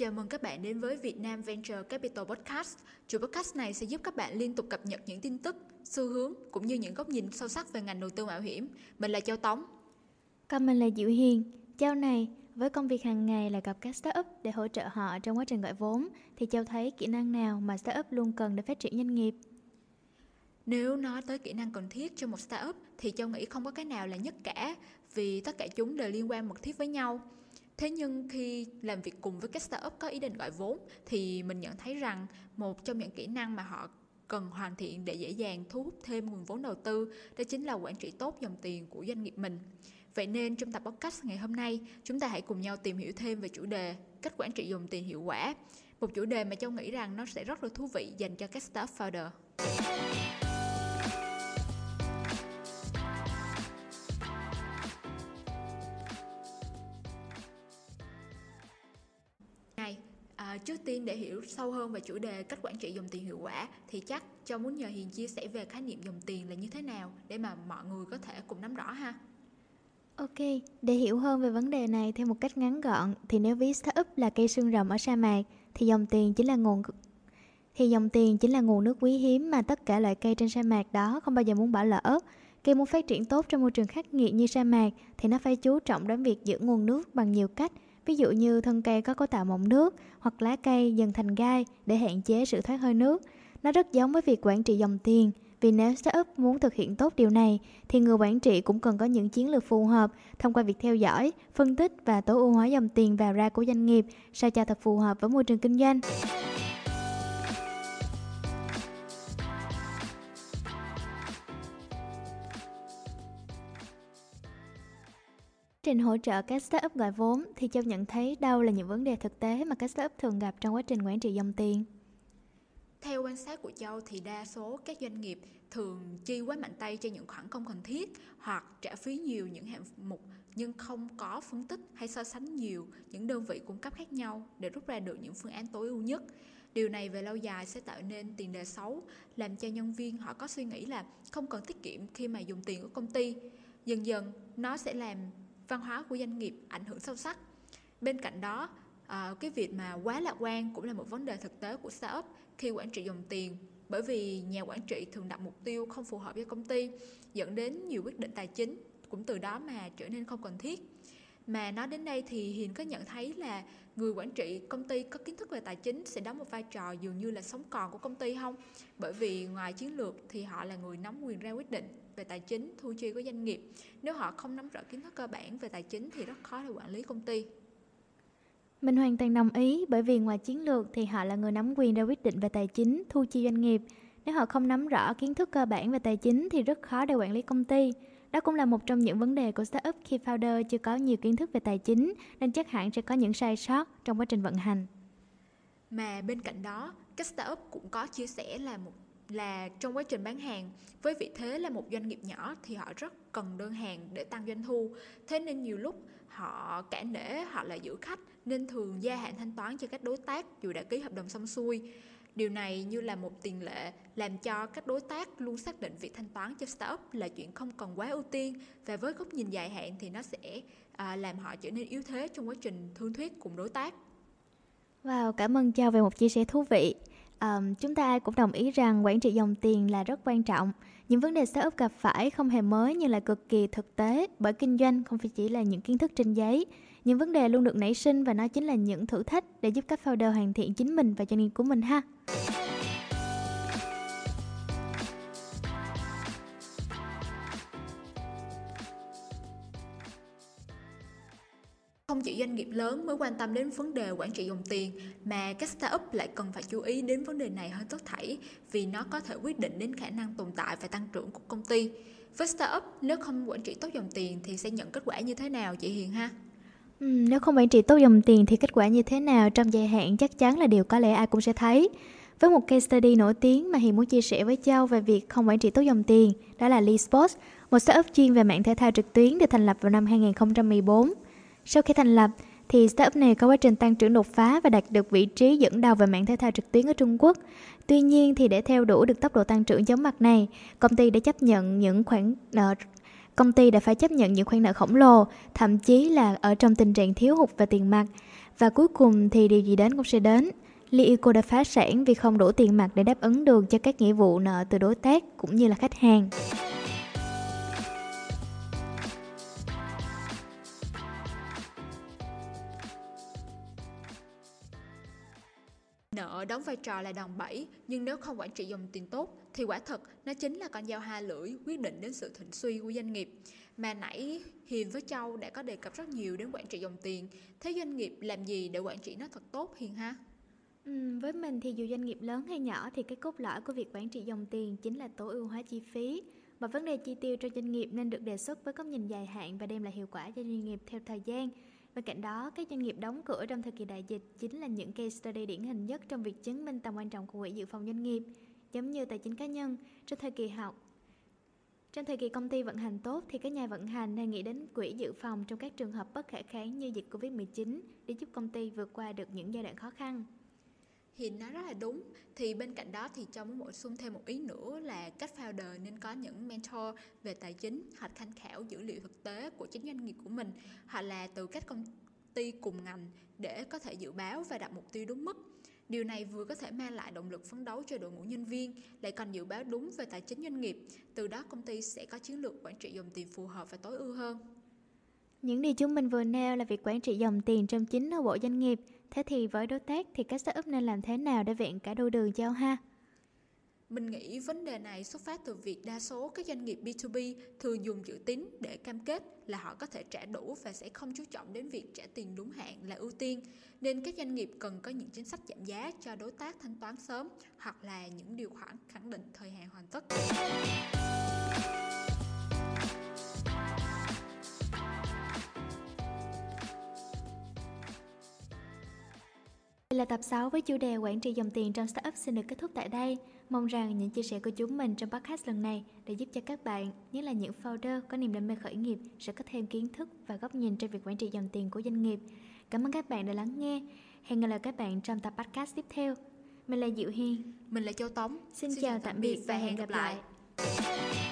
Chào mừng các bạn đến với Vietnam Venture Capital Podcast. Chuỗi podcast này sẽ giúp các bạn liên tục cập nhật những tin tức, xu hướng cũng như những góc nhìn sâu sắc về ngành đầu tư mạo hiểm. Mình là Châu Tông. Còn mình là Diệu Hiền. Châu này, với công việc hàng ngày là gặp các startup để hỗ trợ họ trong quá trình gọi vốn, thì Châu thấy kỹ năng nào mà startup luôn cần để phát triển doanh nghiệp? Nếu nói tới kỹ năng cần thiết cho một startup thì Châu nghĩ không có cái nào là nhất cả, vì tất cả chúng đều liên quan mật thiết với nhau. Thế nhưng khi làm việc cùng với các startup có ý định gọi vốn thì mình nhận thấy rằng một trong những kỹ năng mà họ cần hoàn thiện để dễ dàng thu hút thêm nguồn vốn đầu tư đó chính là quản trị tốt dòng tiền của doanh nghiệp mình. Vậy nên trong tập podcast ngày hôm nay, chúng ta hãy cùng nhau tìm hiểu thêm về chủ đề cách quản trị dòng tiền hiệu quả. Một chủ đề mà Châu nghĩ rằng nó sẽ rất là thú vị dành cho các startup founder. Trước tiên để hiểu sâu hơn về chủ đề cách quản trị dòng tiền hiệu quả thì chắc Châu muốn nhờ Hiền chia sẻ về khái niệm dòng tiền là như thế nào để mà mọi người có thể cùng nắm rõ ha. Ok, để hiểu hơn về vấn đề này theo một cách ngắn gọn thì nếu ví startup là cây xương rồng ở sa mạc thì dòng tiền chính là nguồn nước quý hiếm mà tất cả loại cây trên sa mạc đó không bao giờ muốn bỏ lỡ. Cây muốn phát triển tốt trong môi trường khắc nghiệt như sa mạc thì nó phải chú trọng đến việc giữ nguồn nước bằng nhiều cách. Ví dụ như thân cây có cấu tạo mỏng nước hoặc lá cây dần thành gai để hạn chế sự thoát hơi nước. Nó rất giống với việc quản trị dòng tiền, vì nếu startup muốn thực hiện tốt điều này thì người quản trị cũng cần có những chiến lược phù hợp thông qua việc theo dõi, phân tích và tối ưu hóa dòng tiền vào ra của doanh nghiệp sao cho thật phù hợp với môi trường kinh doanh. Trong hỗ trợ các startup gọi vốn thì Châu nhận thấy đâu là những vấn đề thực tế mà các startup thường gặp trong quá trình quản trị dòng tiền? Theo quan sát của Châu thì đa số các doanh nghiệp thường chi quá mạnh tay cho những khoản không cần thiết hoặc trả phí nhiều những hạng mục nhưng không có phân tích hay so sánh nhiều những đơn vị cung cấp khác nhau để rút ra được những phương án tối ưu nhất. Điều này về lâu dài sẽ tạo nên tiền đề xấu, làm cho nhân viên họ có suy nghĩ là không cần tiết kiệm khi mà dùng tiền của công ty. Dần dần nó sẽ làm văn hóa của doanh nghiệp ảnh hưởng sâu sắc. Bên cạnh đó, cái việc mà quá lạc quan cũng là một vấn đề thực tế của startup khi quản trị dòng tiền, bởi vì nhà quản trị thường đặt mục tiêu không phù hợp với công ty, dẫn đến nhiều quyết định tài chính cũng từ đó mà trở nên không cần thiết. Mà nói đến đây thì Hiền có nhận thấy là người quản trị công ty có kiến thức về tài chính sẽ đóng một vai trò dường như là sống còn của công ty không? Bởi vì ngoài chiến lược thì họ là người nắm quyền ra quyết định về tài chính, thu chi của doanh nghiệp. Nếu họ không nắm rõ kiến thức cơ bản về tài chính thì rất khó để quản lý công ty. Mình hoàn toàn đồng ý, bởi vì ngoài chiến lược thì họ là người nắm quyền ra quyết định về tài chính, thu chi doanh nghiệp. Nếu họ không nắm rõ kiến thức cơ bản về tài chính thì rất khó để quản lý công ty. Đó cũng là một trong những vấn đề của startup khi founder chưa có nhiều kiến thức về tài chính nên chắc hẳn sẽ có những sai sót trong quá trình vận hành. Mà bên cạnh đó, các startup cũng có chia sẻ là trong quá trình bán hàng, với vị thế là một doanh nghiệp nhỏ thì họ rất cần đơn hàng để tăng doanh thu. Thế nên nhiều lúc họ cả nể họ là giữ khách nên thường gia hạn thanh toán cho các đối tác dù đã ký hợp đồng xong xuôi. Điều này như là một tiền lệ làm cho các đối tác luôn xác định việc thanh toán cho startup là chuyện không còn quá ưu tiên, và với góc nhìn dài hạn thì nó sẽ làm họ trở nên yếu thế trong quá trình thương thuyết cùng đối tác. Wow, cảm ơn Châu về một chia sẻ thú vị. Chúng ta ai cũng đồng ý rằng quản trị dòng tiền là rất quan trọng. Những vấn đề startup gặp phải không hề mới nhưng là cực kỳ thực tế, bởi kinh doanh không phải chỉ là những kiến thức trên giấy. Những vấn đề luôn được nảy sinh và nó chính là những thử thách để giúp các founder hoàn thiện chính mình và doanh nghiệp của mình ha. Không chỉ doanh nghiệp lớn mới quan tâm đến vấn đề quản trị dòng tiền mà các startup lại cần phải chú ý đến vấn đề này hơn tất thảy, vì nó có thể quyết định đến khả năng tồn tại và tăng trưởng của công ty. Với startup, nếu không quản trị tốt dòng tiền thì sẽ nhận kết quả như thế nào chị Hiền ha? Nếu không quản trị tốt dòng tiền thì kết quả như thế nào trong dài hạn chắc chắn là điều có lẽ ai cũng sẽ thấy. Với một case study nổi tiếng mà Hiền muốn chia sẻ với Châu về việc không quản trị tốt dòng tiền, đó là LeSports, một startup chuyên về mạng thể thao trực tuyến được thành lập vào năm 2014. Sau khi thành lập thì startup này có quá trình tăng trưởng đột phá và đạt được vị trí dẫn đầu về mạng thể thao trực tuyến ở Trung Quốc. Tuy nhiên thì để theo đuổi được tốc độ tăng trưởng chóng mặt này, công ty đã phải chấp nhận những khoản nợ khổng lồ, thậm chí là ở trong tình trạng thiếu hụt về tiền mặt. Và cuối cùng thì điều gì đến cũng sẽ đến. LeEco đã phá sản vì không đủ tiền mặt để đáp ứng được cho các nghĩa vụ nợ từ đối tác cũng như là khách hàng. Nợ đóng vai trò là đòn bẩy, nhưng nếu không quản trị dòng tiền tốt thì quả thật nó chính là con dao hai lưỡi quyết định đến sự thịnh suy của doanh nghiệp. Mà nãy Hiền với Châu đã có đề cập rất nhiều đến quản trị dòng tiền. Thế doanh nghiệp làm gì để quản trị nó thật tốt Hiền ha? Với mình thì dù doanh nghiệp lớn hay nhỏ thì cái cốt lõi của việc quản trị dòng tiền chính là tối ưu hóa chi phí. Mà vấn đề chi tiêu cho doanh nghiệp nên được đề xuất với góc nhìn dài hạn và đem lại hiệu quả cho doanh nghiệp theo thời gian. Bên cạnh đó, các doanh nghiệp đóng cửa trong thời kỳ đại dịch chính là những case study điển hình nhất trong việc chứng minh tầm quan trọng của quỹ dự phòng doanh nghiệp. Giống như tài chính cá nhân, trong thời kỳ công ty vận hành tốt thì các nhà vận hành nên nghĩ đến quỹ dự phòng trong các trường hợp bất khả kháng như dịch Covid-19 để giúp công ty vượt qua được những giai đoạn khó khăn. Hiền nói rất là đúng. Thì bên cạnh đó thì Châu muốn bổ sung thêm một ý nữa là các founder nên có những mentor về tài chính. Họ tham khảo dữ liệu thực tế của chính doanh nghiệp của mình hoặc là từ các công ty cùng ngành để có thể dự báo và đặt mục tiêu đúng mức. Điều này vừa có thể mang lại động lực phấn đấu cho đội ngũ nhân viên, lại còn dự báo đúng về tài chính doanh nghiệp. Từ đó công ty sẽ có chiến lược quản trị dòng tiền phù hợp và tối ưu hơn. Những điều chúng mình vừa nêu là việc quản trị dòng tiền trong chính nội bộ doanh nghiệp. Thế thì với đối tác thì các startup nên làm thế nào để vẹn cả đôi đường Châu ha? Mình nghĩ vấn đề này xuất phát từ việc đa số các doanh nghiệp B2B thường dùng chữ tín để cam kết là họ có thể trả đủ và sẽ không chú trọng đến việc trả tiền đúng hạn là ưu tiên. Nên các doanh nghiệp cần có những chính sách giảm giá cho đối tác thanh toán sớm hoặc là những điều khoản khẳng định thời hạn hoàn tất. Là tập 6 với chủ đề quản trị dòng tiền trong startup xin được kết thúc tại đây. Mong rằng những chia sẻ của chúng mình trong podcast lần này đã giúp cho các bạn, nhất là những founder có niềm đam mê khởi nghiệp, sẽ có thêm kiến thức và góc nhìn trên việc quản trị dòng tiền của doanh nghiệp. Cảm ơn các bạn đã lắng nghe. Hẹn gặp lại các bạn trong tập podcast tiếp theo. Mình là Diệu Hiền. Mình là Châu Tống. Xin chào tạm biệt và hẹn gặp lại.